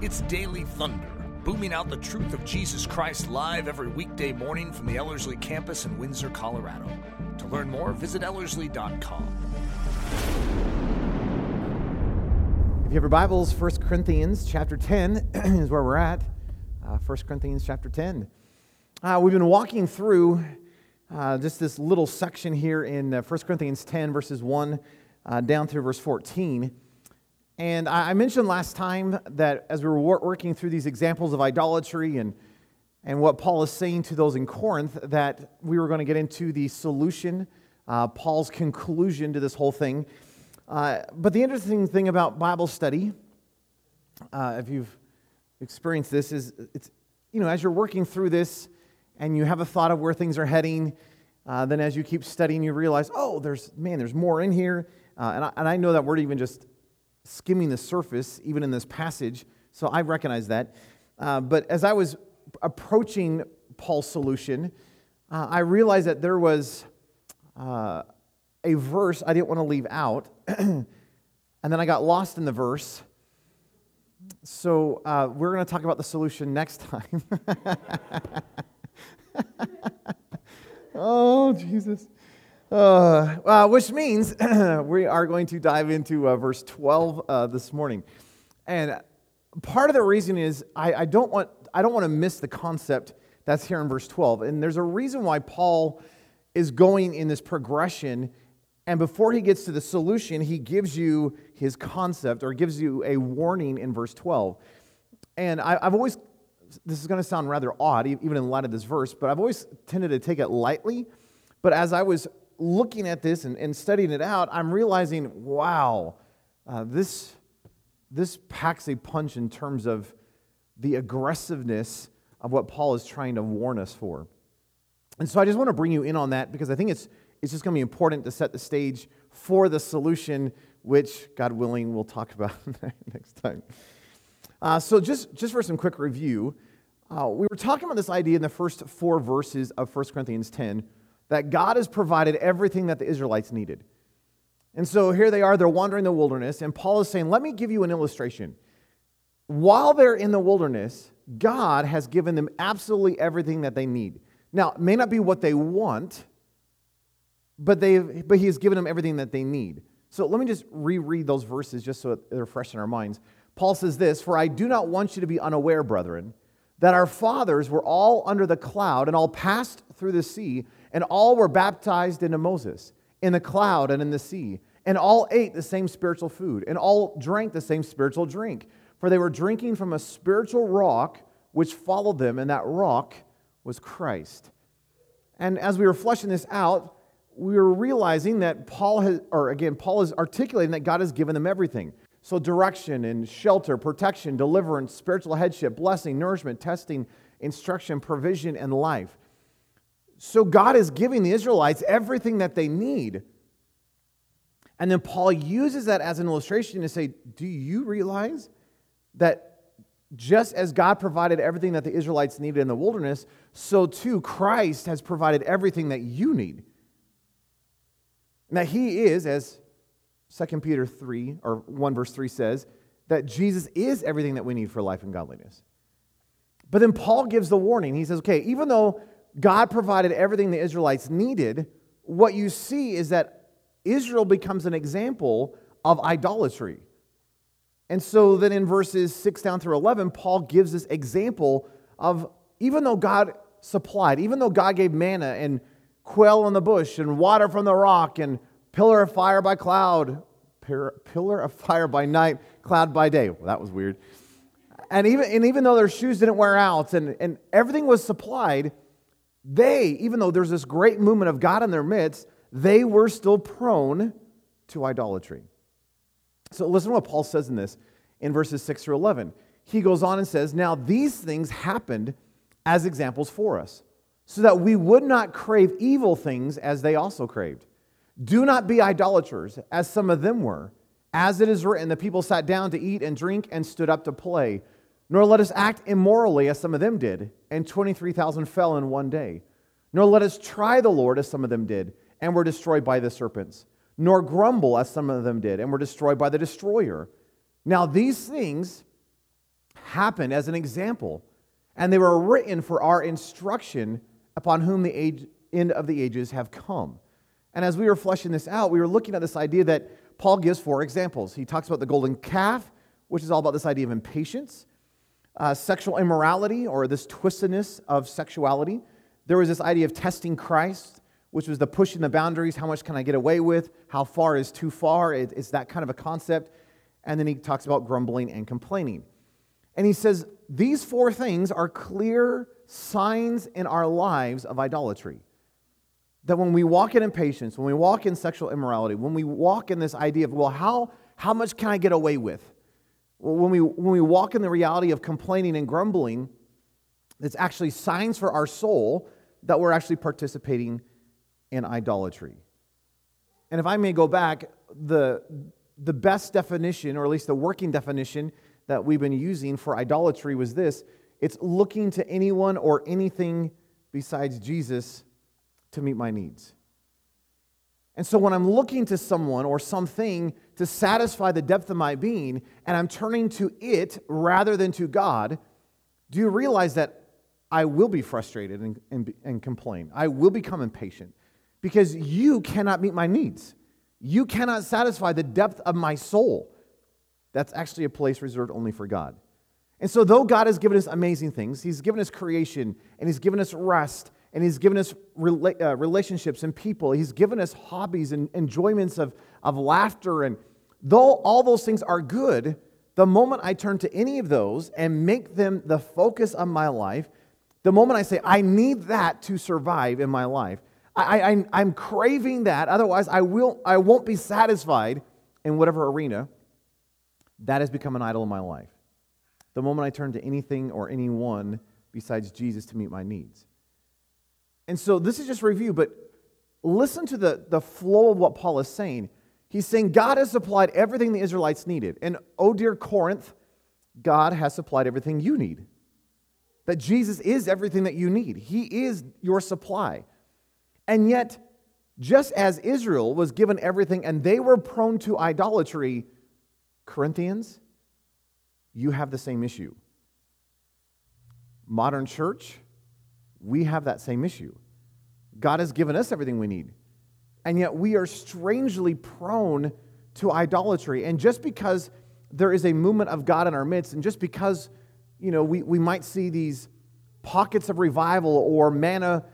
It's Daily Thunder, booming out the truth of Jesus Christ live every weekday morning from the Ellerslie campus in Windsor, Colorado. To learn more, visit ellerslie.com. If you have your Bibles, 1 Corinthians chapter 10 is where we're at. 1 Corinthians chapter 10. We've been walking through just this little section here in 1 Corinthians 10, verses 1 down through verse 14. And I mentioned last time that as we were working through these examples of idolatry and what Paul is saying to those in Corinth, that we were going to get into the solution, Paul's conclusion to this whole thing. But the interesting thing about Bible study, if you've experienced this, is it's, you know, as you're working through this and you have a thought of where things are heading, then as you keep studying, you realize, oh, there's more in here. And I know that we're even just skimming the surface, even in this passage, so I recognize that. But as I was approaching Paul's solution, I realized that there was a verse I didn't want to leave out, and then I got lost in the verse. So we're going to talk about the solution next time. Oh, Jesus. Which means we are going to dive into verse 12 this morning, and part of the reason is I don't want to miss the concept that's here in verse 12, and there's a reason why Paul is going in this progression, and before he gets to the solution, he gives you his concept or gives you a warning in verse 12, and I've always, this is going to sound rather odd even in light of this verse, but I've always tended to take it lightly, but as I was looking at this and studying it out, I'm realizing, wow, this packs a punch in terms of the aggressiveness of what Paul is trying to warn us for. And so I just want to bring you in on that because I think it's just going to be important to set the stage for the solution, which, God willing, we'll talk about next time. So just for some quick review, we were talking about this idea in the first four verses of 1 Corinthians 10, that God has provided everything that the Israelites needed. And so here they are, they're wandering the wilderness, and Paul is saying, let me give you an illustration. While they're in the wilderness, God has given them absolutely everything that they need. Now, it may not be what they want, but he has given them everything that they need. So let me just reread those verses just so they're fresh in our minds. Paul says this, "For I do not want you to be unaware, brethren, that our fathers were all under the cloud and all passed through the sea, and all were baptized into Moses, in the cloud and in the sea, and all ate the same spiritual food, and all drank the same spiritual drink, for they were drinking from a spiritual rock which followed them, and that rock was Christ." And as we were fleshing this out, we were realizing that Paul is articulating that God has given them everything. So direction and shelter, protection, deliverance, spiritual headship, blessing, nourishment, testing, instruction, provision, and life. So God is giving the Israelites everything that they need. And then Paul uses that as an illustration to say, do you realize that just as God provided everything that the Israelites needed in the wilderness, so too Christ has provided everything that you need? And that he is, as 2 Peter 3, or 1 verse 3 says, that Jesus is everything that we need for life and godliness. But then Paul gives the warning. He says, okay, even though God provided everything the Israelites needed, what you see is that Israel becomes an example of idolatry. And so then in verses 6 down through 11, Paul gives this example of even though God supplied, even though God gave manna and quail on the bush and water from the rock and pillar of fire by cloud, pillar of fire by night, cloud by day. Well, that was weird. And even though their shoes didn't wear out and everything was supplied, they, even though there's this great movement of God in their midst, they were still prone to idolatry. So listen to what Paul says in this, in verses 6 through 11. He goes on and says, "Now these things happened as examples for us, so that we would not crave evil things as they also craved. Do not be idolaters, as some of them were. As it is written, the people sat down to eat and drink and stood up to play. Nor let us act immorally as some of them did, and 23,000 fell in one day. Nor let us try the Lord as some of them did, and were destroyed by the serpents. Nor grumble as some of them did, and were destroyed by the destroyer. Now these things happened as an example, and they were written for our instruction, upon whom the end of the ages have come. And as we were fleshing this out, we were looking at this idea that Paul gives four examples. He talks about the golden calf, which is all about this idea of impatience, sexual immorality, or this twistedness of sexuality. There was this idea of testing Christ, which was the pushing the boundaries. How much can I get away with? How far is too far? It's that kind of a concept. And then he talks about grumbling and complaining. And he says, these four things are clear signs in our lives of idolatry. That when we walk in impatience, when we walk in sexual immorality, when we walk in this idea of, well, how much can I get away with? Well, when we walk in the reality of complaining and grumbling, it's actually signs for our soul that we're actually participating in idolatry. And if I may go back, the best definition, or at least the working definition that we've been using for idolatry was this: it's looking to anyone or anything besides Jesus to meet my needs. And so when I'm looking to someone or something to satisfy the depth of my being, and I'm turning to it rather than to God, do you realize that I will be frustrated and complain? I will become impatient because you cannot meet my needs. You cannot satisfy the depth of my soul. That's actually a place reserved only for God. And so though God has given us amazing things, He's given us creation, and He's given us rest, and He's given us relationships and people, He's given us hobbies and enjoyments of laughter, and though all those things are good, the moment I turn to any of those and make them the focus of my life, the moment I say, I need that to survive in my life, I'm craving that, otherwise I won't be satisfied in whatever arena, that has become an idol in my life. The moment I turn to anything or anyone besides Jesus to meet my needs. And so this is just review, but listen to the flow of what Paul is saying. He's saying God has supplied everything the Israelites needed. And oh dear Corinth, God has supplied everything you need. That Jesus is everything that you need. He is your supply. And yet, just as Israel was given everything and they were prone to idolatry, Corinthians, you have the same issue. Modern church, we have that same issue. God has given us everything we need, and yet we are strangely prone to idolatry. And just because there is a movement of God in our midst, and just because, you know, we might see these pockets of revival or manna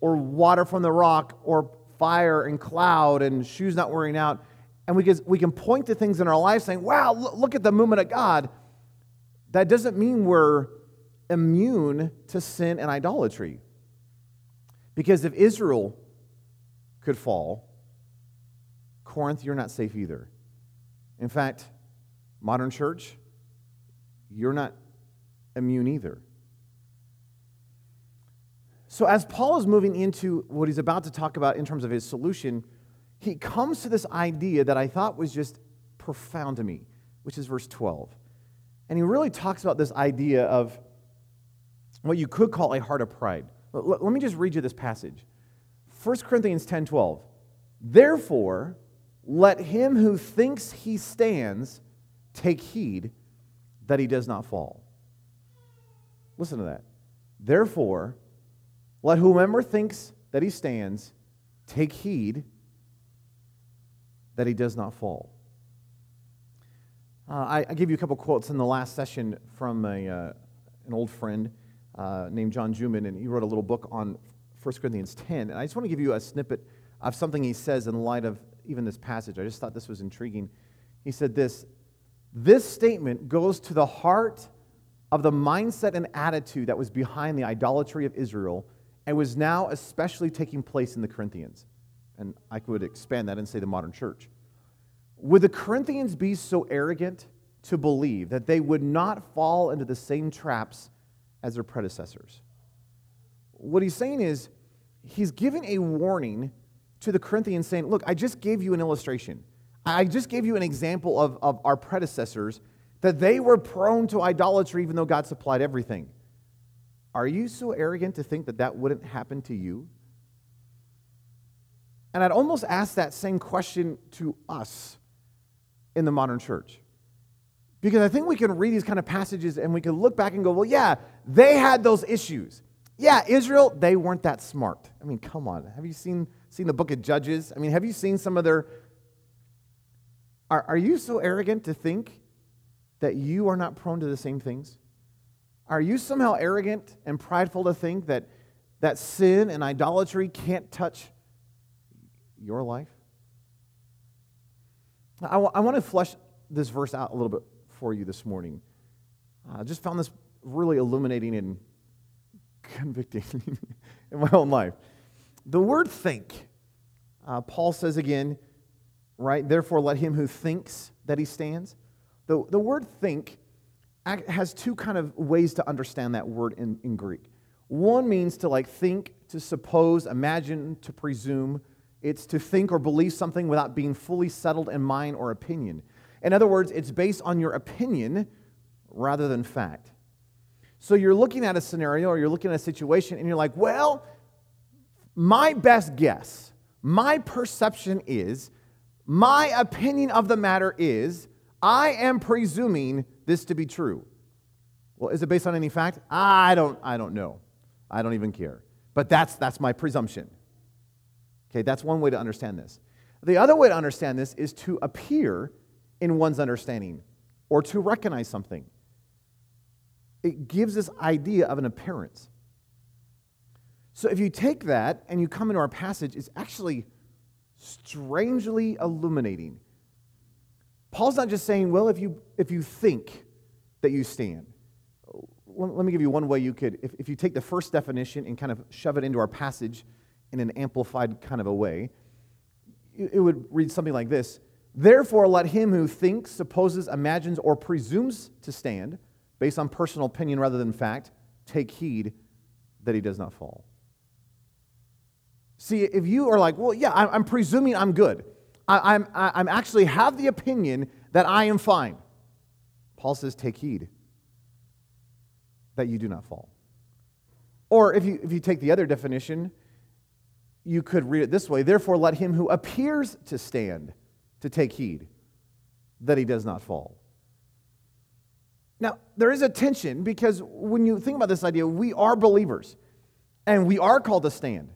or water from the rock or fire and cloud and shoes not wearing out, and we can point to things in our life saying, wow, look at the movement of God. That doesn't mean we're immune to sin and idolatry. Because if Israel could fall, Corinth, you're not safe either. In fact, modern church, you're not immune either. So as Paul is moving into what he's about to talk about in terms of his solution, he comes to this idea that I thought was just profound to me, which is verse 12. And he really talks about this idea of what you could call a heart of pride. Let me just read you this passage. 1 Corinthians 10:12. Therefore, let him who thinks he stands take heed that he does not fall. Listen to that. Therefore, let whomever thinks that he stands take heed that he does not fall. I gave you a couple quotes in the last session from an old friend named John Juman, and he wrote a little book on 1 Corinthians 10. And I just want to give you a snippet of something he says in light of even this passage. I just thought this was intriguing. He said this: this statement goes to the heart of the mindset and attitude that was behind the idolatry of Israel and was now especially taking place in the Corinthians. And I could expand that and say the modern church. Would the Corinthians be so arrogant to believe that they would not fall into the same traps as their predecessors? What he's saying is, he's giving a warning to the Corinthians saying, look, I just gave you an illustration. I just gave you an example of our predecessors, that they were prone to idolatry even though God supplied everything. Are you so arrogant to think that that wouldn't happen to you? And I'd almost ask that same question to us in the modern church. Because I think we can read these kind of passages and we can look back and go, well, yeah, they had those issues. Yeah, Israel, they weren't that smart. I mean, come on. Have you seen the book of Judges? I mean, have you seen some of their... Are you so arrogant to think that you are not prone to the same things? Are you somehow arrogant and prideful to think that sin and idolatry can't touch your life? I want to flesh this verse out a little bit for you this morning. I just found this really illuminating and convicting in my own life. The word think, Paul says again, right? Therefore, let him who thinks that he stands. The word think has two kind of ways to understand that word in Greek. One means to think, to suppose, imagine, to presume. It's to think or believe something without being fully settled in mind or opinion. In other words, it's based on your opinion rather than fact. So you're looking at a scenario or you're looking at a situation and you're like, well, my best guess, my perception is, my opinion of the matter is, I am presuming this to be true. Well, is it based on any fact? I don't know. I don't even care. But that's my presumption. Okay, that's one way to understand this. The other way to understand this is to appear in one's understanding or to recognize something. It gives this idea of an appearance. So if you take that and you come into our passage, it's actually strangely illuminating. Paul's not just saying, well, if you think that you stand. Let me give you one way you could, if you take the first definition and kind of shove it into our passage in an amplified kind of a way, it would read something like this. Therefore, let him who thinks, supposes, imagines, or presumes to stand, based on personal opinion rather than fact, take heed that he does not fall. See, if you are like, well, yeah, I'm presuming I'm good. I'm actually have the opinion that I am fine. Paul says, take heed that you do not fall. Or if you take the other definition, you could read it this way. Therefore, let him who appears to stand to take heed that he does not fall. Now, there is a tension because when you think about this idea, we are believers and we are called to stand.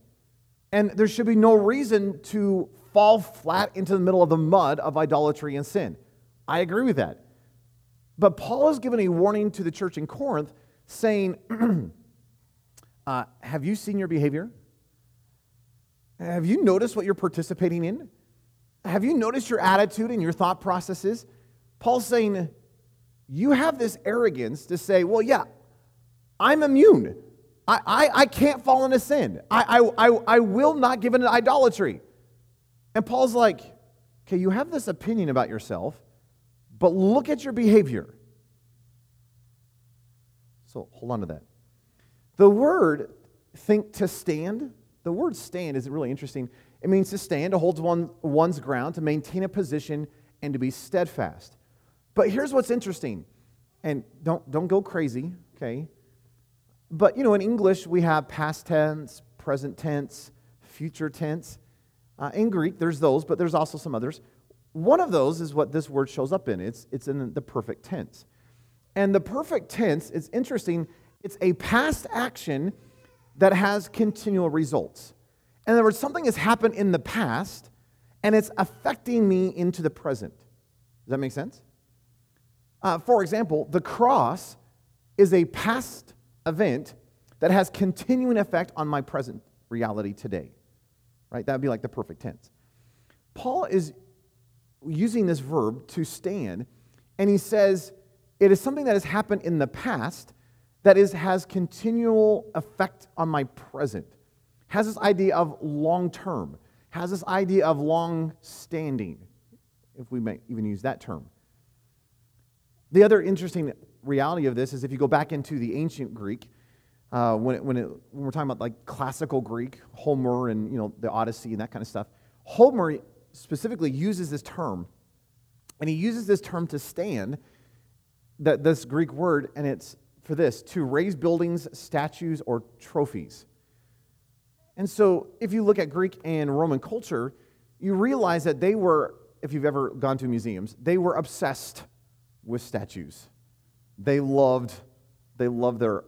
And there should be no reason to fall flat into the middle of the mud of idolatry and sin. I agree with that. But Paul is giving a warning to the church in Corinth saying, have you seen your behavior? Have you noticed what you're participating in? Have you noticed your attitude and your thought processes? Paul's saying, you have this arrogance to say, well, yeah, I'm immune. I can't fall into sin. I will not give in to idolatry. And Paul's like, okay, you have this opinion about yourself, but look at your behavior. So hold on to that. The word think to stand, the word stand is really interesting. It means to stand, to hold one's ground, to maintain a position, and to be steadfast. But here's what's interesting, and don't go crazy, okay? But, you know, in English, we have past tense, present tense, future tense. In Greek, there's those, but there's also some others. One of those is what this word shows up in. It's in the perfect tense. And the perfect tense, it's interesting, it's a past action that has continual results. In other words, something has happened in the past, and it's affecting me into the present. Does that make sense? For example, the cross is a past event that has continuing effect on my present reality today, right? That would be like the perfect tense. Paul is using this verb to stand, and he says it is something that has happened in the past that has continual effect on my present, has this idea of long-term, has this idea of long-standing, if we may even use that term. The other interesting reality of this is if you go back into the ancient Greek, when we're talking about like classical Greek, Homer and the Odyssey and that kind of stuff, Homer specifically uses this term, and he uses this term to stand, that this Greek word, and it's for this, to raise buildings, statues, or trophies. And so if you look at Greek and Roman culture, you realize that they were, if you've ever gone to museums, they were obsessed with statues. They loved their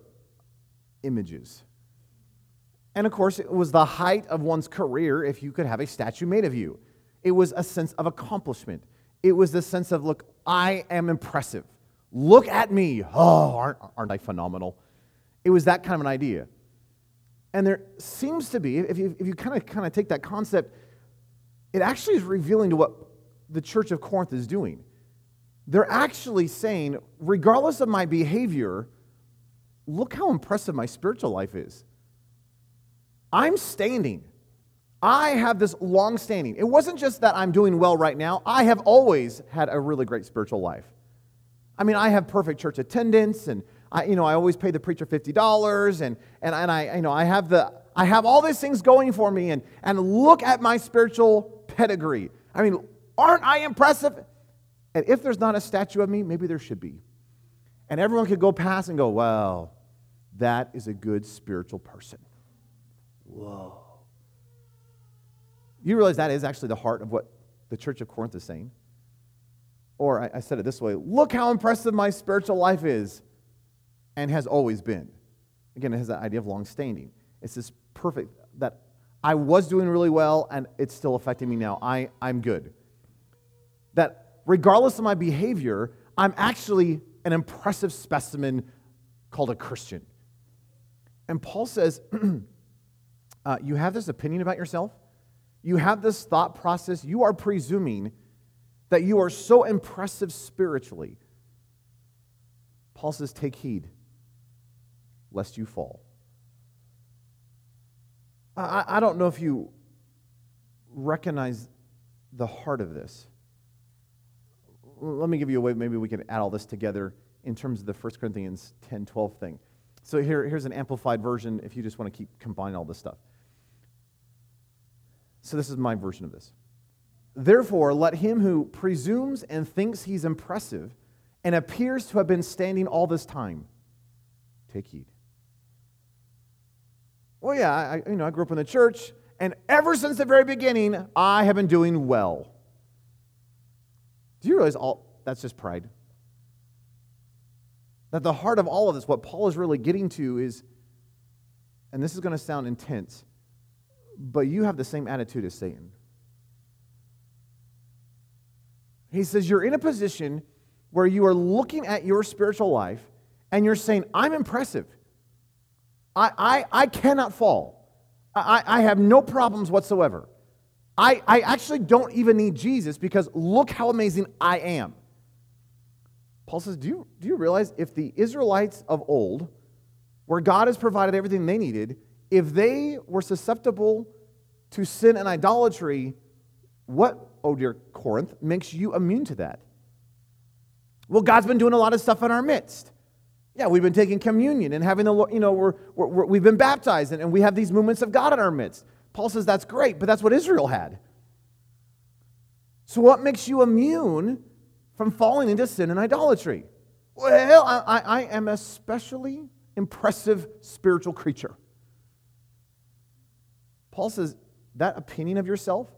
images. And of course, it was the height of one's career if you could have a statue made of you. It was a sense of accomplishment. It was the sense of, look, I am impressive. Look at me. Oh, aren't I phenomenal? It was that kind of an idea. And there seems to be, if you kind of take that concept, it actually is revealing to what the church of Corinth is doing. They're actually saying, regardless of my behavior, look how impressive my spiritual life is. I'm standing. I have this long standing. It wasn't just that I'm doing well right now. I have always had a really great spiritual life. I mean, I have perfect church attendance, and I always pay the preacher $50, and I have all these things going for me, and look at my spiritual pedigree. I mean, aren't I impressive? And if there's not a statue of me, maybe there should be. And everyone could go past and go, wow, that is a good spiritual person. Whoa. You realize that is actually the heart of what the Church of Corinth is saying? Or I said it this way, look how impressive my spiritual life is and has always been. Again, it has that idea of long-standing. It's this perfect, that I was doing really well and it's still affecting me now. I'm good. That regardless of my behavior, I'm actually an impressive specimen called a Christian. And Paul says, you have this opinion about yourself. You have this thought process. You are presuming that you are so impressive spiritually. Paul says, take heed, lest you fall. I don't know if you recognize the heart of this. Let me give you a way, maybe we can add all this together in terms of the 1 Corinthians 10:12 thing. So here's an amplified version if you just want to keep combining all this stuff. So this is my version of this. Therefore, let him who presumes and thinks he's impressive and appears to have been standing all this time, take heed. Well, yeah, I grew up in the church, and ever since the very beginning, I have been doing well. Do you realize that's just pride? That the heart of all of this, what Paul is really getting to is, and this is going to sound intense, but you have the same attitude as Satan. He says you're in a position where you are looking at your spiritual life and you're saying, I'm impressive. I cannot fall. I have no problems whatsoever. I actually don't even need Jesus because look how amazing I am. Paul says, do you realize if the Israelites of old, where God has provided everything they needed, if they were susceptible to sin and idolatry, what, oh dear Corinth, makes you immune to that? Well, God's been doing a lot of stuff in our midst. Yeah, we've been taking communion and having we've been baptized and we have these movements of God in our midst. Paul says that's great, but that's what Israel had. So what makes you immune from falling into sin and idolatry? Well, I am a specially impressive spiritual creature. Paul says that opinion of yourself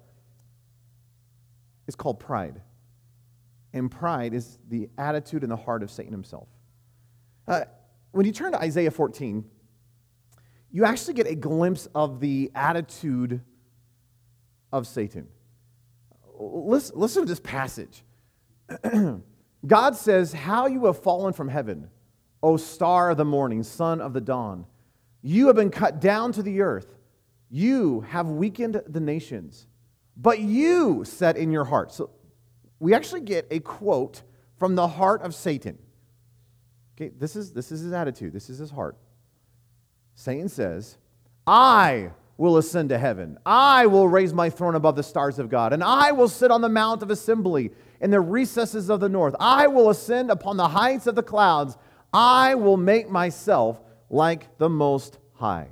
is called pride. And pride is the attitude in the heart of Satan himself. When you turn to Isaiah 14, you actually get a glimpse of the attitude of Satan. Listen to this passage. God says, how you have fallen from heaven, O star of the morning, son of the dawn. You have been cut down to the earth. You have weakened the nations. But you said in your heart. So we actually get a quote from the heart of Satan. Okay, this is his attitude. This is his heart. Satan says, I will ascend to heaven. I will raise my throne above the stars of God. And I will sit on the mount of assembly in the recesses of the north. I will ascend upon the heights of the clouds. I will make myself like the Most High.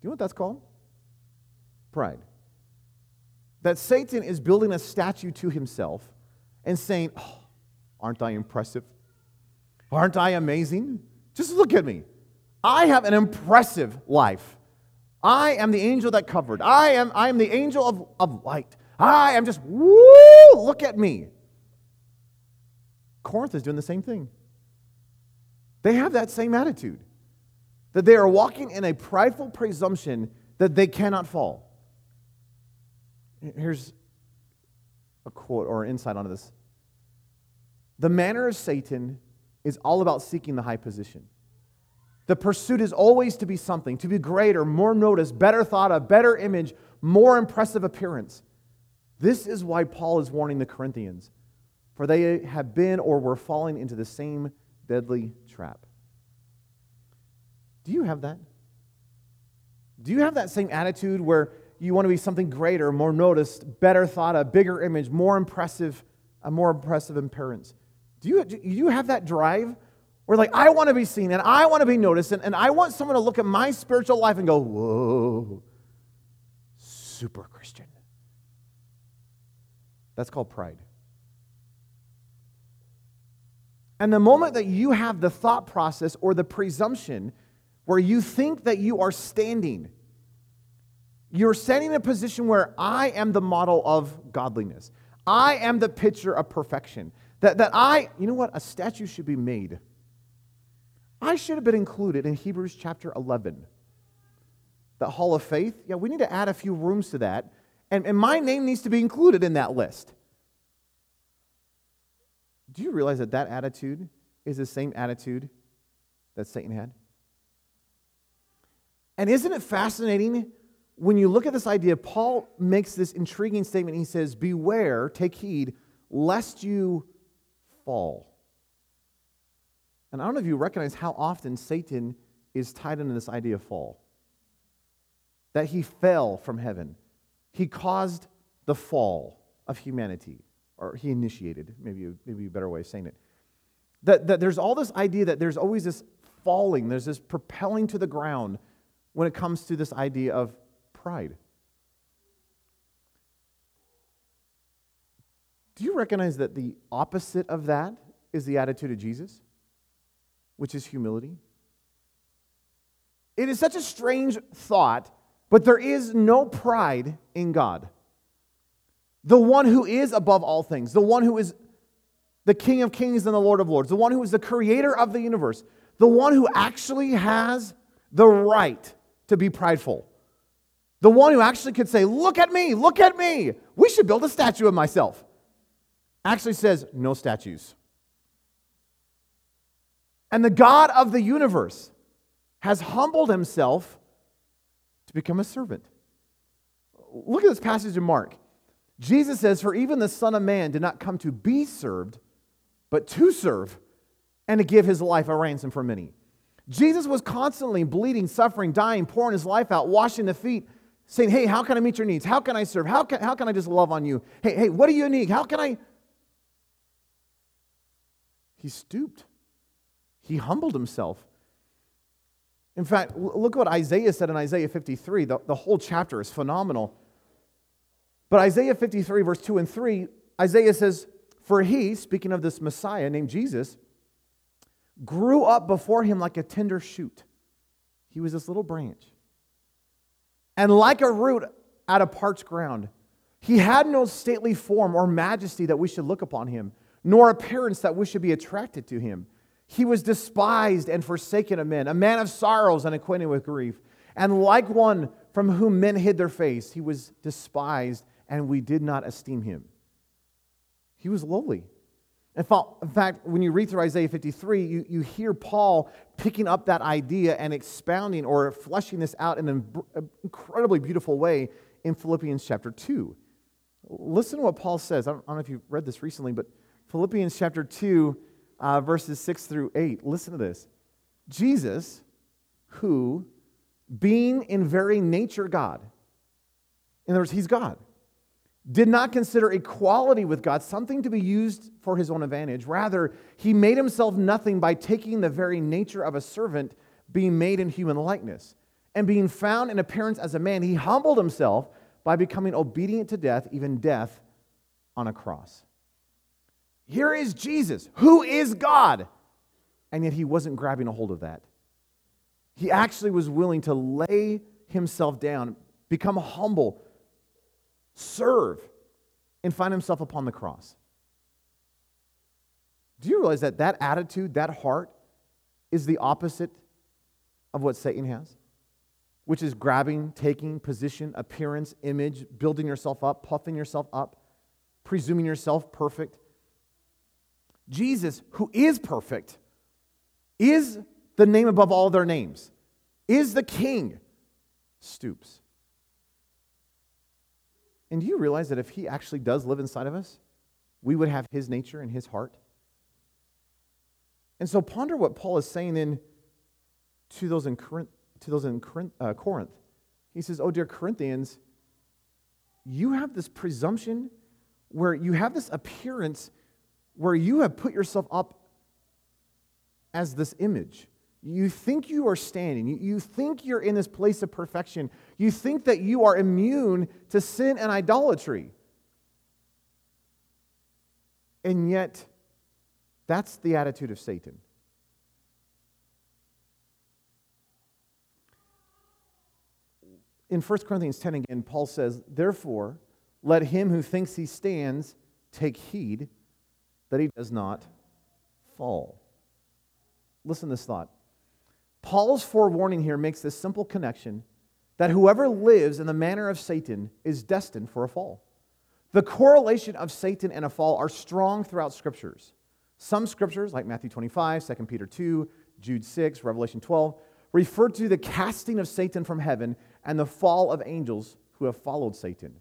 Do you know what that's called? Pride. That Satan is building a statue to himself and saying, oh, aren't I impressive? Aren't I amazing? Just look at me. I have an impressive life. I am the angel that covered. I am the angel of light. I am just, woo, look at me. Corinth is doing the same thing. They have that same attitude, that they are walking in a prideful presumption that they cannot fall. Here's a quote or insight onto this. The manner of Satan is all about seeking the high position. The pursuit is always to be something, to be greater, more noticed, better thought of, better image, more impressive appearance. This is why Paul is warning the Corinthians, for they have been or were falling into the same deadly trap. Do you have that? Do you have that same attitude where you want to be something greater, more noticed, better thought of, bigger image, more impressive, a more impressive appearance? Do you have that drive? We're like, I want to be seen, and I want to be noticed, and I want someone to look at my spiritual life and go, whoa, super Christian. That's called pride. And the moment that you have the thought process or the presumption where you think that you are standing, you're standing in a position where I am the model of godliness. I am the picture of perfection. A statue should be made. I should have been included in Hebrews chapter 11. The Hall of Faith, yeah, we need to add a few rooms to that. And my name needs to be included in that list. Do you realize that attitude is the same attitude that Satan had? And isn't it fascinating when you look at this idea? Paul makes this intriguing statement. He says, beware, take heed, lest you fall. And I don't know if you recognize how often Satan is tied into this idea of fall. That he fell from heaven. He caused the fall of humanity. Or he initiated, maybe a better way of saying it. That there's all this idea that there's always this falling, there's this propelling to the ground when it comes to this idea of pride. Do you recognize that the opposite of that is the attitude of Jesus? Which is humility. It is such a strange thought, but there is no pride in God. The one who is above all things, the one who is the King of Kings and the Lord of Lords, the one who is the creator of the universe, the one who actually has the right to be prideful, the one who actually could say, look at me, we should build a statue of myself, actually says, no statues. And the God of the universe has humbled himself to become a servant. Look at this passage in Mark. Jesus says, for even the Son of Man did not come to be served, but to serve and to give his life a ransom for many. Jesus was constantly bleeding, suffering, dying, pouring his life out, washing the feet, saying, hey, how can I meet your needs? How can I serve? How can I just love on you? Hey, what do you need? How can I? He stooped. He humbled himself. In fact, look what Isaiah said in Isaiah 53. The whole chapter is phenomenal. But Isaiah 53, verse 2 and 3, Isaiah says, for he, speaking of this Messiah named Jesus, grew up before him like a tender shoot. He was this little branch. And like a root out of parched ground, he had no stately form or majesty that we should look upon him, nor appearance that we should be attracted to him. He was despised and forsaken of men, a man of sorrows and acquainted with grief. And like one from whom men hid their face, he was despised, and we did not esteem him. He was lowly. In fact, when you read through Isaiah 53, you hear Paul picking up that idea and expounding or fleshing this out in an incredibly beautiful way in Philippians chapter 2. Listen to what Paul says. I don't know if you've read this recently, but Philippians chapter 2, verses 6 through 8. Listen to this. Jesus, who, being in very nature God, in other words, he's God, did not consider equality with God something to be used for his own advantage. Rather, he made himself nothing by taking the very nature of a servant, being made in human likeness. And being found in appearance as a man, he humbled himself by becoming obedient to death, even death on a cross. Here is Jesus, who is God, and yet he wasn't grabbing a hold of that. He actually was willing to lay himself down, become humble, serve, and find himself upon the cross. Do you realize that that attitude, that heart, is the opposite of what Satan has? Which is grabbing, taking, position, appearance, image, building yourself up, puffing yourself up, presuming yourself perfect. Jesus, who is perfect, is the name above all their names, is the King, stoops. And do you realize that if he actually does live inside of us, we would have his nature and his heart? And so ponder what Paul is saying then to those in Corinth. He says, oh, dear Corinthians, you have this presumption where you have this appearance where you have put yourself up as this image. You think you are standing. You think you're in this place of perfection. You think that you are immune to sin and idolatry. And yet, that's the attitude of Satan. In 1 Corinthians 10 again, Paul says, therefore, let him who thinks he stands take heed that he does not fall. Listen to this thought. Paul's forewarning here makes this simple connection that whoever lives in the manner of Satan is destined for a fall. The correlation of Satan and a fall are strong throughout scriptures. Some scriptures, like Matthew 25, 2 Peter 2, Jude 6, Revelation 12, refer to the casting of Satan from heaven and the fall of angels who have followed Satan.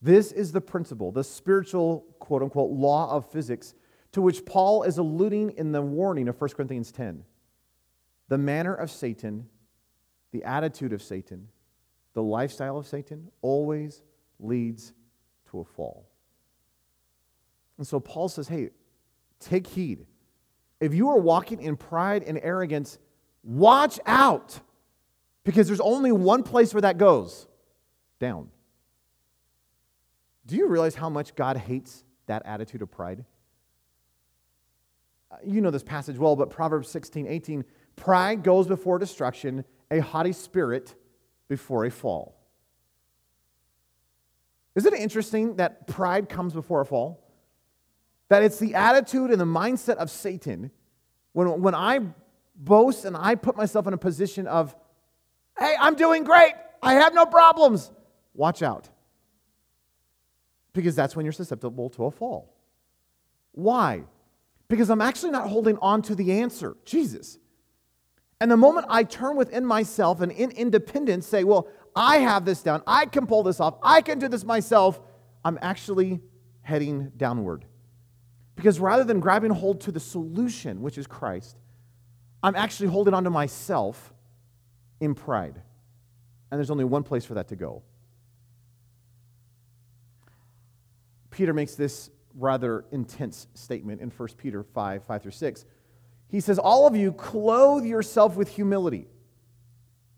This is the principle, the spiritual, quote-unquote, law of physics, to which Paul is alluding in the warning of 1 Corinthians 10. The manner of Satan, the attitude of Satan, the lifestyle of Satan always leads to a fall. And so Paul says, hey, take heed. If you are walking in pride and arrogance, watch out, because there's only one place where that goes, down. Do you realize how much God hates that attitude of pride? You know this passage well, but Proverbs 16:18, pride goes before destruction, a haughty spirit before a fall. Isn't it interesting that pride comes before a fall? That it's the attitude and the mindset of Satan. When I boast and I put myself in a position of, hey, I'm doing great, I have no problems, watch out. Because that's when you're susceptible to a fall. Why? Because I'm actually not holding on to the answer, Jesus. And the moment I turn within myself and in independence say, well, I have this down, I can pull this off, I can do this myself, I'm actually heading downward. Because rather than grabbing hold to the solution, which is Christ, I'm actually holding on to myself in pride. And there's only one place for that to go. Peter makes this rather intense statement in 1 Peter 5 through 6. He says, all of you, clothe yourself with humility.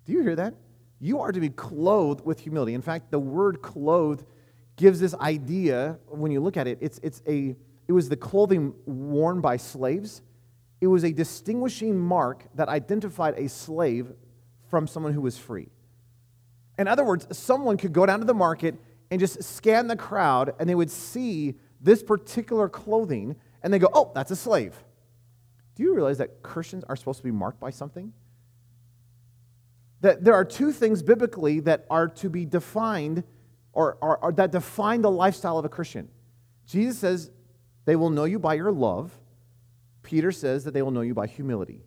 Do you hear that? You are to be clothed with humility. In fact, the word clothed gives this idea, when you look at it, it was the clothing worn by slaves. It was a distinguishing mark that identified a slave from someone who was free. In other words, someone could go down to the market and just scan the crowd, and they would see this particular clothing, and they go, oh, that's a slave. Do you realize that Christians are supposed to be marked by something? That there are two things biblically that are to be defined or that define the lifestyle of a Christian. Jesus says they will know you by your love. Peter says that they will know you by humility.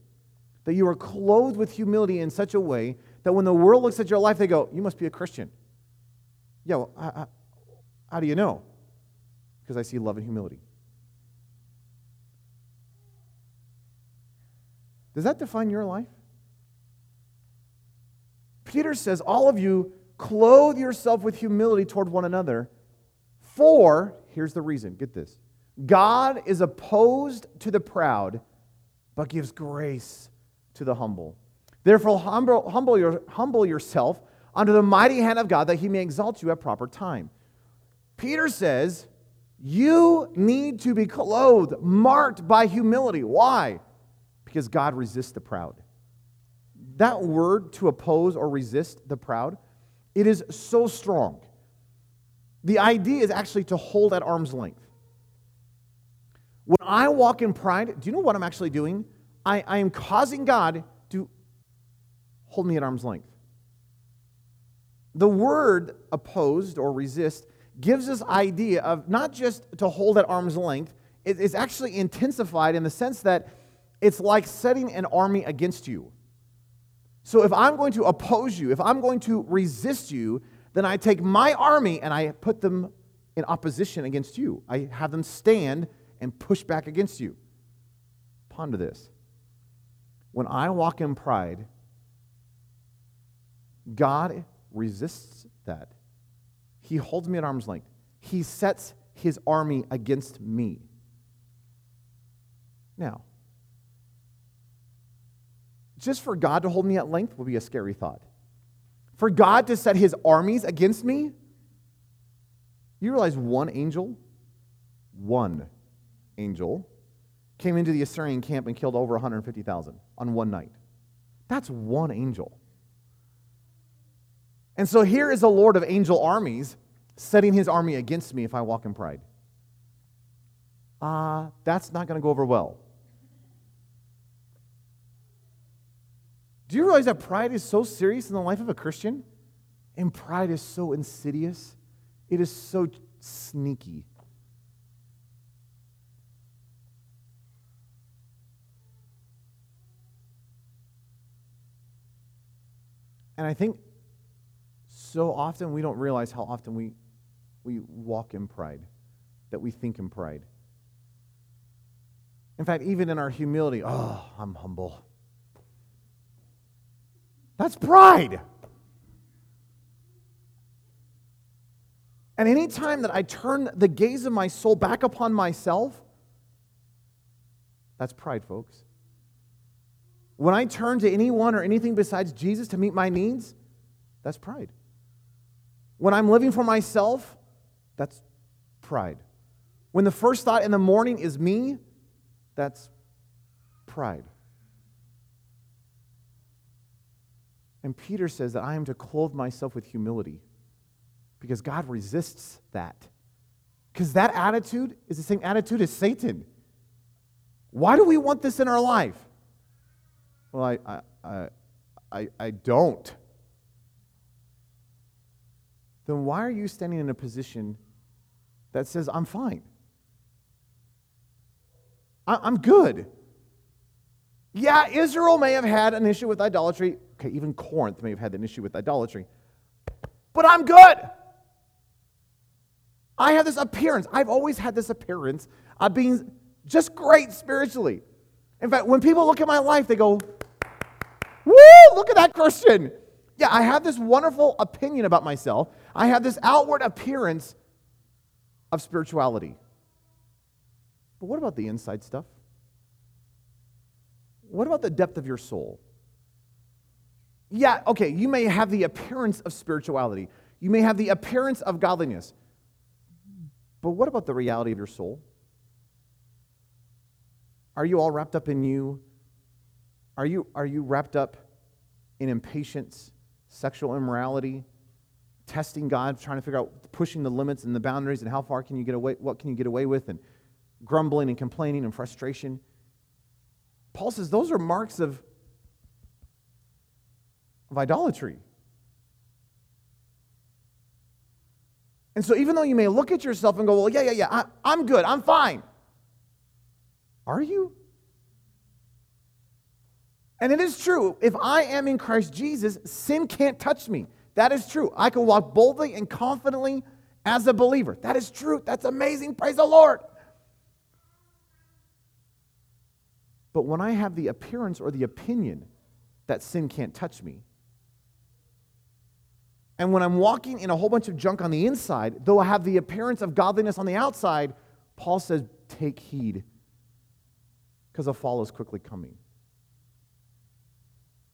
That you are clothed with humility in such a way that when the world looks at your life, they go, you must be a Christian. Yeah, well, how do you know? Because I see love and humility. Does that define your life? Peter says, all of you, clothe yourself with humility toward one another, for, here's the reason, get this, God is opposed to the proud, but gives grace to the humble. Therefore, humble yourself under the mighty hand of God, that he may exalt you at proper time. Peter says, you need to be clothed, marked by humility. Why? Because God resists the proud. That word, to oppose or resist the proud, it is so strong. The idea is actually to hold at arm's length. When I walk in pride, do you know what I'm actually doing? I am causing God to hold me at arm's length. The word opposed or resist gives us idea of not just to hold at arm's length, it's actually intensified in the sense that it's like setting an army against you. So if I'm going to oppose you, if I'm going to resist you, then I take my army and I put them in opposition against you. I have them stand and push back against you. Ponder this. When I walk in pride, God resists that. He holds me at arm's length. He sets his army against me. Now, just for God to hold me at length would be a scary thought. For God to set his armies against me? You realize one angel came into the Assyrian camp and killed over 150,000 on one night. That's one angel. And so here is the Lord of angel armies setting his army against me if I walk in pride. That's not going to go over well. Do you realize that pride is so serious in the life of a Christian? And pride is so insidious. It is so sneaky. And I think so often we don't realize how often we walk in pride, that we think in pride. In fact, even in our humility, I'm humble. That's pride. And any time that I turn the gaze of my soul back upon myself, that's pride, folks. When I turn to anyone or anything besides Jesus to meet my needs, that's pride. When I'm living for myself, that's pride. When the first thought in the morning is me, that's pride. And Peter says that I am to clothe myself with humility because God resists that. Because that attitude is the same attitude as Satan. Why do we want this in our life? Well, I don't. Then why are you standing in a position that says, I'm fine? I'm good. Yeah, Israel may have had an issue with idolatry. Okay, even Corinth may have had an issue with idolatry. But I'm good. I have this appearance. I've always had this appearance of being just great spiritually. In fact, when people look at my life, they go, woo, look at that Christian. Yeah, I have this wonderful opinion about myself. I have this outward appearance of spirituality. But what about the inside stuff? What about the depth of your soul? Yeah, okay, you may have the appearance of spirituality. You may have the appearance of godliness. But what about the reality of your soul? Are you all wrapped up in you? Are you wrapped up in impatience, sexual immorality, testing God, trying to figure out, pushing the limits and the boundaries and how far can you get away, what can you get away with, and grumbling and complaining and frustration? Paul says those are marks of idolatry. And so even though you may look at yourself and go, well, yeah, I'm good, I'm fine. Are you? And it is true, if I am in Christ Jesus, sin can't touch me. That is true. I can walk boldly and confidently as a believer. That is true. That's amazing. Praise the Lord. But when I have the appearance or the opinion that sin can't touch me, and when I'm walking in a whole bunch of junk on the inside, though I have the appearance of godliness on the outside, Paul says, take heed, because a fall is quickly coming.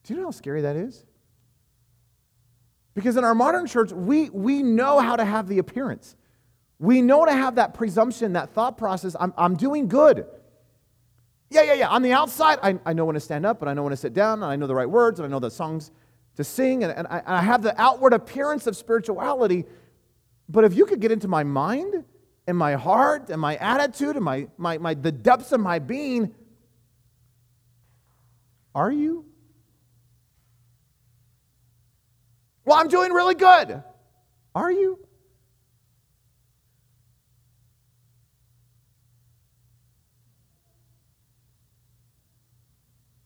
Do you know how scary that is? Because in our modern church, we know how to have the appearance. We know to have that presumption, that thought process, I'm doing good. Yeah. On the outside, I know when to stand up, and I know when to sit down, and I know the right words, and I know the songs to sing, and I have the outward appearance of spirituality. But if you could get into my mind and my heart and my attitude and the depths of my being. Are you? Well, I'm doing really good. Are you?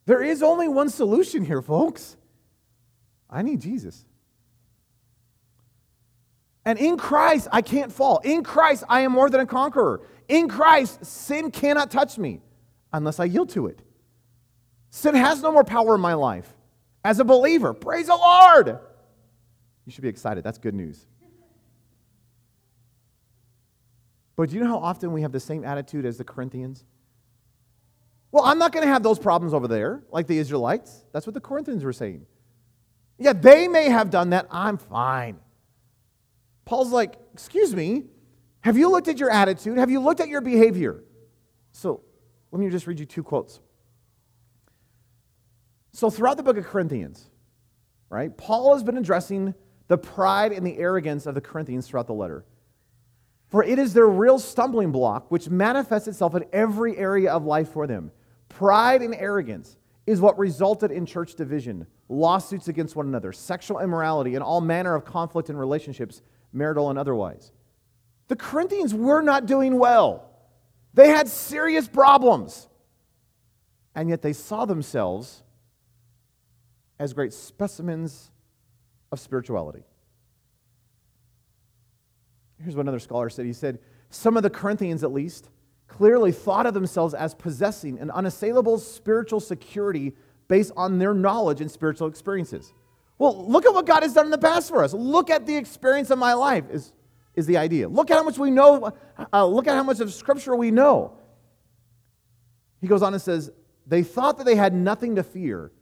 There is only one solution here, folks. I need Jesus. And in Christ, I can't fall. In Christ, I am more than a conqueror. In Christ, sin cannot touch me unless I yield to it. Sin has no more power in my life. As a believer, praise the Lord. You should be excited. That's good news. But do you know how often we have the same attitude as the Corinthians? Well, I'm not going to have those problems over there like the Israelites. That's what the Corinthians were saying. Yeah, they may have done that. I'm fine. Paul's like, excuse me, have you looked at your attitude? Have you looked at your behavior? So let me just read you two quotes. So throughout the book of Corinthians, right, Paul has been addressing the pride and the arrogance of the Corinthians throughout the letter. For it is their real stumbling block, which manifests itself in every area of life for them. Pride and arrogance is what resulted in church division, lawsuits against one another, sexual immorality, and all manner of conflict in relationships, marital and otherwise. The Corinthians were not doing well. They had serious problems. And yet they saw themselves as great specimens of spirituality. Here's what another scholar said. He said, some of the Corinthians, at least, clearly thought of themselves as possessing an unassailable spiritual security based on their knowledge and spiritual experiences. Well, look at what God has done in the past for us. Look at the experience of my life is the idea. Look at how much we know. Look at how much of Scripture we know. He goes on and says, they thought that they had nothing to fear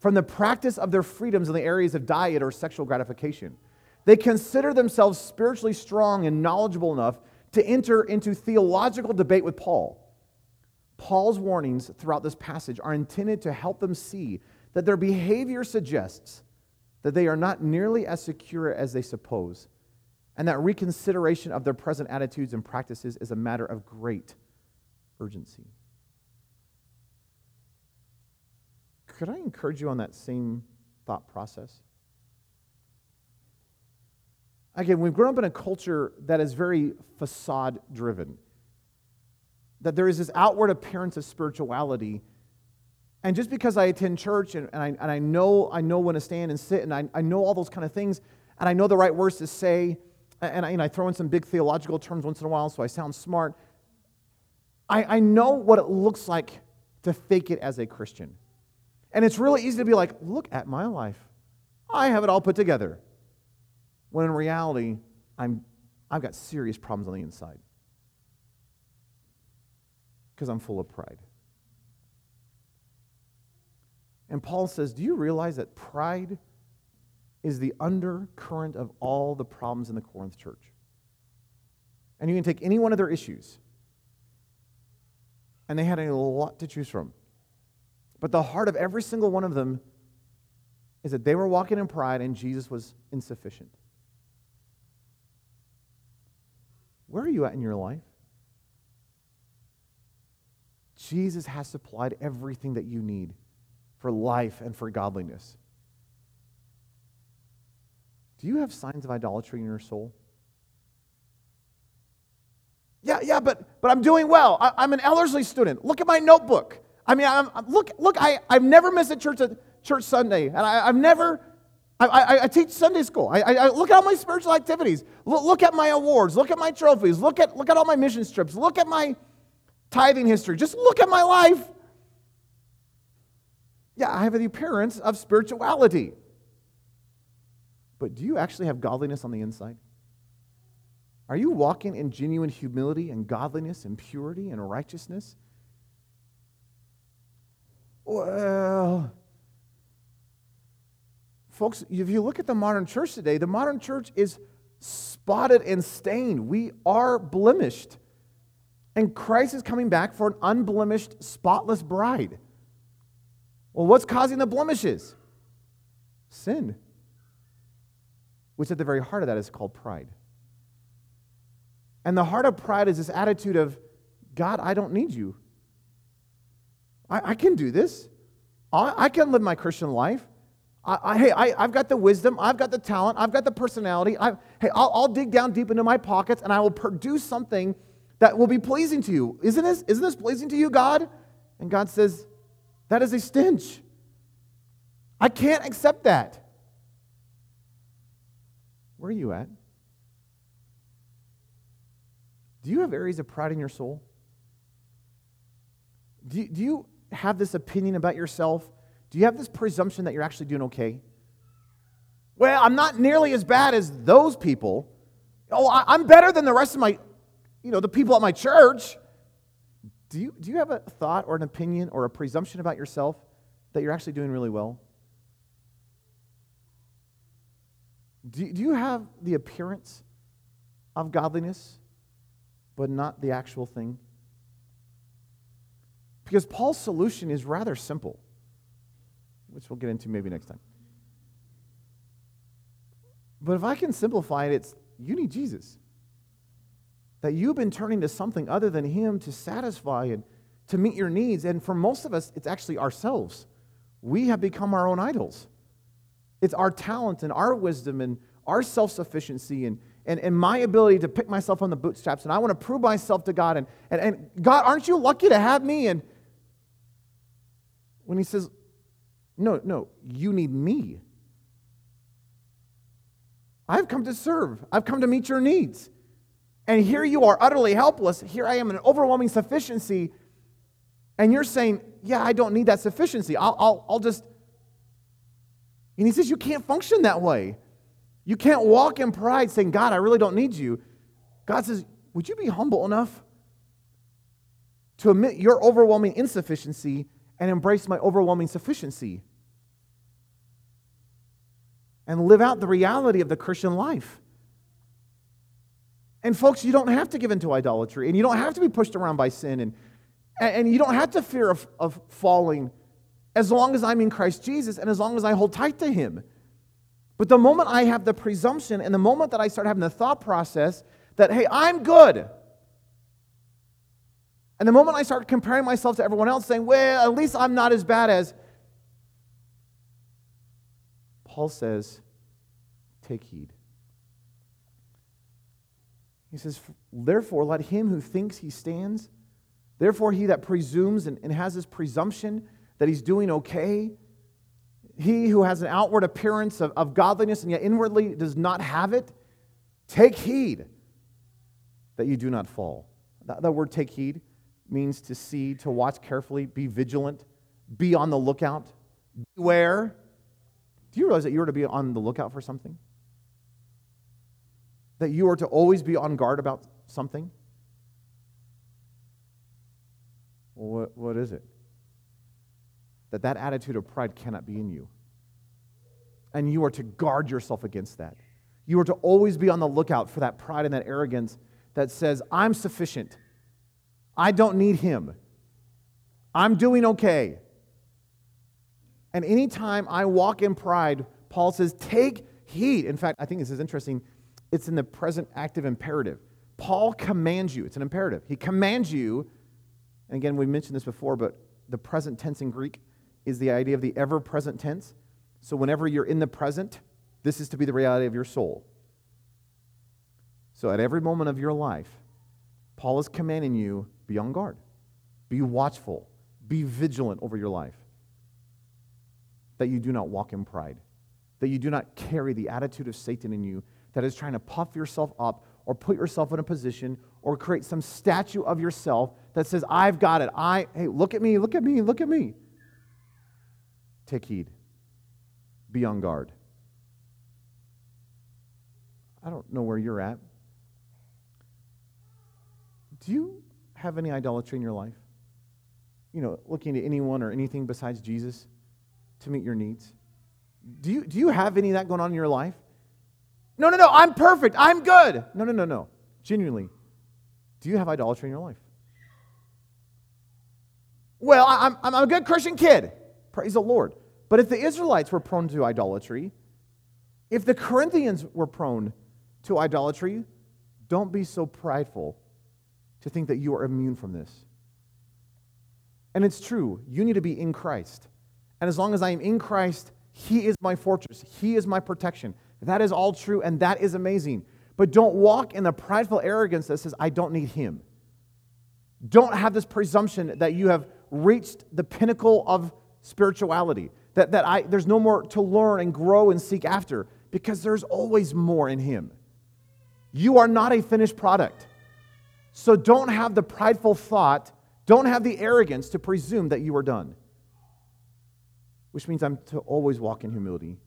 from the practice of their freedoms in the areas of diet or sexual gratification. They consider themselves spiritually strong and knowledgeable enough to enter into theological debate with Paul. Paul's warnings throughout this passage are intended to help them see that their behavior suggests that they are not nearly as secure as they suppose, and that reconsideration of their present attitudes and practices is a matter of great urgency. Could I encourage you on that same thought process? Again, we've grown up in a culture that is very facade-driven, that there is this outward appearance of spirituality, and just because I attend church and I know when to stand and sit, and I know all those kind of things, and I know the right words to say, and I throw in some big theological terms once in a while so I sound smart, I know what it looks like to fake it as a Christian. And it's really easy to be like, look at my life. I have it all put together. When in reality, I've got serious problems on the inside because I'm full of pride. And Paul says, do you realize that pride is the undercurrent of all the problems in the Corinth church? And you can take any one of their issues. And they had a lot to choose from. But the heart of every single one of them is that they were walking in pride and Jesus was insufficient. Where are you at in your life? Jesus has supplied everything that you need for life and for godliness. Do you have signs of idolatry in your soul? Yeah, but I'm doing well. I'm an Ellerslie student. Look at my notebook. I mean, I've never missed a church Sunday, and I teach Sunday school. I look at all my spiritual activities. Look at my awards. Look at my trophies. Look at all my mission trips. Look at my tithing history. Just look at my life. Yeah, I have the appearance of spirituality. But do you actually have godliness on the inside? Are you walking in genuine humility and godliness and purity and righteousness? Well, folks, if you look at the modern church today, the modern church is spotted and stained. We are blemished. And Christ is coming back for an unblemished, spotless bride. Well, what's causing the blemishes? Sin, which at the very heart of that is called pride. And the heart of pride is this attitude of, God, I don't need you. I can do this. I can live my Christian life. I've got the wisdom. I've got the talent. I've got the personality. I'll dig down deep into my pockets, and I will produce something that will be pleasing to you. Isn't this pleasing to you, God? And God says, that is a stench. I can't accept that. Where are you at? Do you have areas of pride in your soul? Do you have this opinion about yourself? Do you have this presumption that you're actually doing okay? Well, I'm not nearly as bad as those people. Oh, I'm better than the rest of my, the people at my church. Do you have a thought or an opinion or a presumption about yourself that you're actually doing really well? Do you have the appearance of godliness, but not the actual thing? Because Paul's solution is rather simple, which we'll get into maybe next time. But if I can simplify it, it's you need Jesus. That you've been turning to something other than Him to satisfy and to meet your needs. And for most of us, it's actually ourselves. We have become our own idols. It's our talent and our wisdom and our self-sufficiency and my ability to pick myself on the bootstraps, and I want to prove myself to God, and God, aren't you lucky to have me? And when He says, no, you need me. I've come to serve. I've come to meet your needs. And here you are utterly helpless. Here I am in an overwhelming sufficiency, and you're saying, yeah, I don't need that sufficiency. I'll just... And He says, you can't function that way. You can't walk in pride saying, God, I really don't need you. God says, would you be humble enough to admit your overwhelming insufficiency and embrace my overwhelming sufficiency? And live out the reality of the Christian life. And folks, you don't have to give into idolatry, and you don't have to be pushed around by sin, and you don't have to fear of falling as long as I'm in Christ Jesus and as long as I hold tight to Him. But the moment I have the presumption and the moment that I start having the thought process that, hey, I'm good, and the moment I start comparing myself to everyone else saying, well, at least I'm not as bad as, Paul says, take heed. He says, therefore, let him who thinks he stands, therefore he that presumes and has this presumption that he's doing okay, he who has an outward appearance of godliness and yet inwardly does not have it, take heed that you do not fall. That word take heed means to see, to watch carefully, be vigilant, be on the lookout, beware. Do you realize that you are to be on the lookout for something? That you are to always be on guard about something? Well, what is it? That attitude of pride cannot be in you. And you are to guard yourself against that. You are to always be on the lookout for that pride and that arrogance that says, I'm sufficient. I don't need Him. I'm doing okay. And anytime I walk in pride, Paul says, take heed. In fact, I think this is interesting. It's in the present active imperative. Paul commands you. It's an imperative. He commands you. And again, we mentioned this before, but the present tense in Greek is the idea of the ever-present tense. So whenever you're in the present, this is to be the reality of your soul. So at every moment of your life, Paul is commanding you, be on guard, be watchful, be vigilant over your life, that you do not walk in pride, that you do not carry the attitude of Satan in you that is trying to puff yourself up or put yourself in a position or create some statue of yourself that says, I've got it. Hey, look at me, look at me, look at me. Take heed. Be on guard. I don't know where you're at. Do you have any idolatry in your life? Looking to anyone or anything besides Jesus to meet your needs? Do you have any of that going on in your life? No, I'm perfect. I'm good. No. Genuinely, do you have idolatry in your life? Well, I'm a good Christian kid. Praise the Lord. But if the Israelites were prone to idolatry, if the Corinthians were prone to idolatry, Don't be so prideful to think that you are immune from this. And it's true, you need to be in Christ. And as long as I am in Christ, He is my fortress. He is my protection. That is all true, and that is amazing. But don't walk in the prideful arrogance that says, I don't need Him. Don't have this presumption that you have reached the pinnacle of spirituality, that there's no more to learn and grow and seek after, because there's always more in Him. You are not a finished product. So don't have the prideful thought, don't have the arrogance to presume that you are done. Which means I'm to always walk in humility.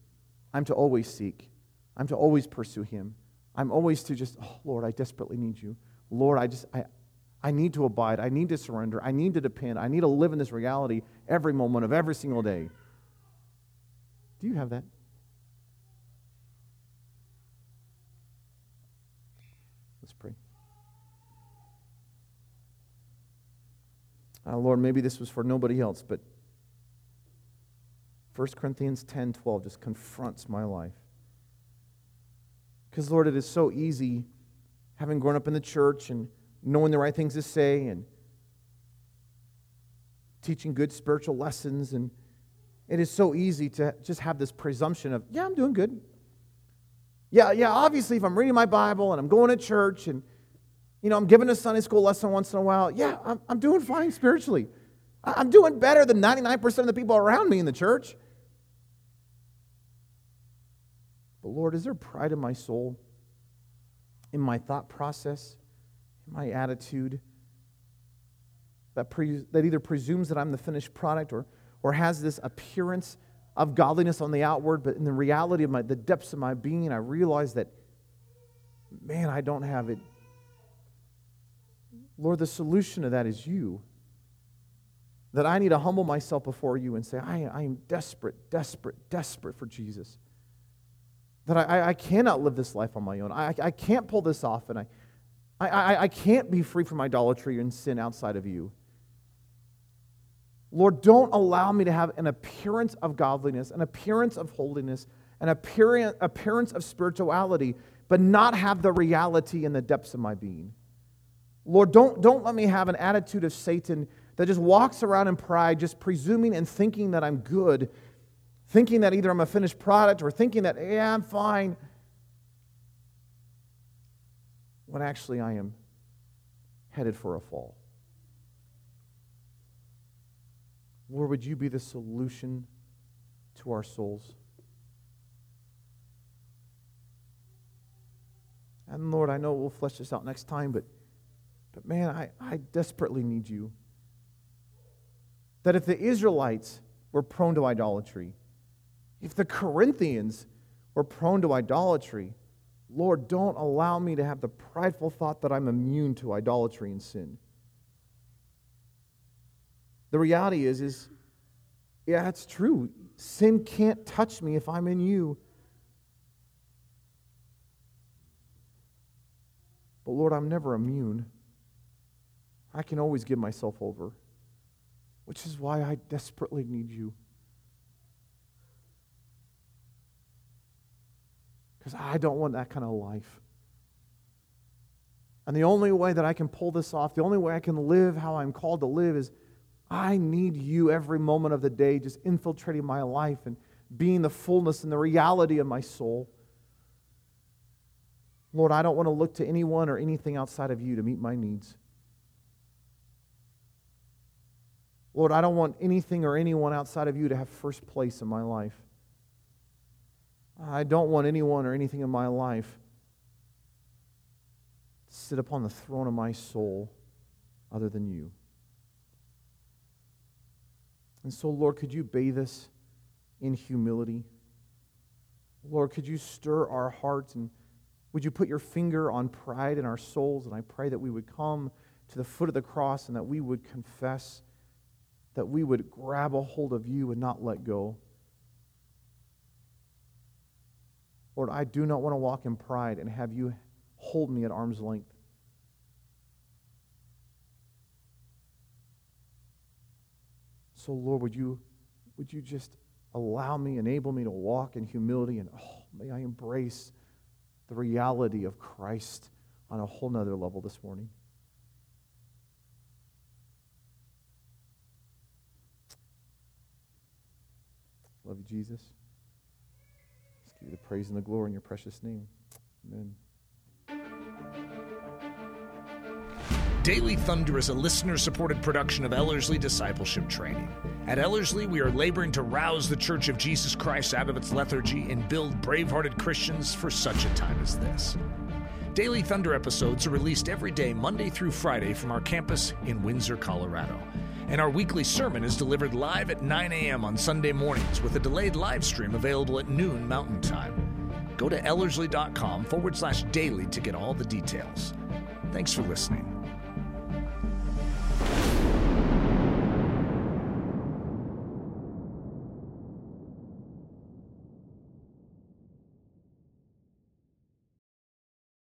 I'm to always seek. I'm to always pursue Him. I'm always to just, oh, Lord, I desperately need You. Lord, I need to abide. I need to surrender. I need to depend. I need to live in this reality every moment of every single day. Do you have that? Let's pray. Lord, maybe this was for nobody else, but 1 Corinthians 10:12 just confronts my life. Because, Lord, it is so easy, having grown up in the church and knowing the right things to say and teaching good spiritual lessons, and it is so easy to just have this presumption of, yeah, I'm doing good. Yeah, obviously, if I'm reading my Bible and I'm going to church and, you know, I'm giving a Sunday school lesson once in a while, yeah, I'm doing fine spiritually. I'm doing better than 99% of the people around me in the church. But Lord, is there pride in my soul, in my thought process, in my attitude, that either presumes that I'm the finished product or has this appearance of godliness on the outward, but in the reality of the depths of my being, I realize that, man, I don't have it. Lord, the solution to that is You. That I need to humble myself before You and say, I am desperate, desperate, desperate for Jesus. That I cannot live this life on my own. I can't pull this off, and I can't be free from idolatry and sin outside of You. Lord, don't allow me to have an appearance of godliness, an appearance of holiness, an appearance of spirituality, but not have the reality in the depths of my being. Lord, don't let me have an attitude of Satan that just walks around in pride, just presuming and thinking that I'm good, thinking that either I'm a finished product or thinking that, yeah, I'm fine, when actually I am headed for a fall. Lord, would You be the solution to our souls? And Lord, I know we'll flesh this out next time, but man, I desperately need You. That if the Israelites were prone to idolatry, if the Corinthians were prone to idolatry, Lord, don't allow me to have the prideful thought that I'm immune to idolatry and sin. The reality is yeah, it's true. Sin can't touch me if I'm in You. But Lord, I'm never immune. I can always give myself over. Which is why I desperately need You. Because I don't want that kind of life. And the only way that I can pull this off, the only way I can live how I'm called to live is I need You every moment of the day, just infiltrating my life and being the fullness and the reality of my soul. Lord, I don't want to look to anyone or anything outside of You to meet my needs. Lord, I don't want anything or anyone outside of You to have first place in my life. I don't want anyone or anything in my life to sit upon the throne of my soul other than You. And so, Lord, could You bathe us in humility? Lord, could You stir our hearts, and would You put Your finger on pride in our souls? And I pray that we would come to the foot of the cross and that we would confess, that we would grab a hold of You and not let go. Lord, I do not want to walk in pride and have You hold me at arm's length. So, Lord, would you just allow me, enable me to walk in humility, and may I embrace the reality of Christ on a whole nother level this morning. Love you, Jesus. Let's give you the praise and the glory in your precious name. Amen. Daily Thunder is a listener-supported production of Ellerslie Discipleship Training. At Ellerslie, we are laboring to rouse the Church of Jesus Christ out of its lethargy and build brave-hearted Christians for such a time as this. Daily Thunder episodes are released every day, Monday through Friday, from our campus in Windsor, Colorado. And our weekly sermon is delivered live at 9 a.m. on Sunday mornings, with a delayed live stream available at noon Mountain Time. Go to ellerslie.com/daily to get all the details. Thanks for listening.